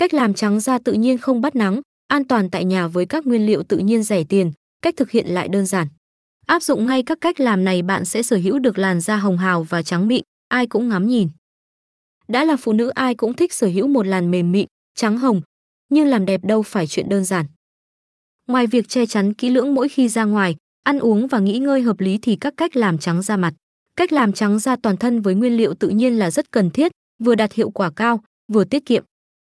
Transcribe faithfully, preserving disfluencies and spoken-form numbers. Cách làm trắng da tự nhiên không bắt nắng, an toàn tại nhà với các nguyên liệu tự nhiên rẻ tiền, cách thực hiện lại đơn giản. Áp dụng ngay các cách làm này bạn sẽ sở hữu được làn da hồng hào và trắng mịn, ai cũng ngắm nhìn. Đã là phụ nữ ai cũng thích sở hữu một làn mềm mịn, trắng hồng, nhưng làm đẹp đâu phải chuyện đơn giản. Ngoài việc che chắn kỹ lưỡng mỗi khi ra ngoài, ăn uống và nghỉ ngơi hợp lý thì các cách làm trắng da mặt, cách làm trắng da toàn thân với nguyên liệu tự nhiên là rất cần thiết, vừa đạt hiệu quả cao, vừa tiết kiệm.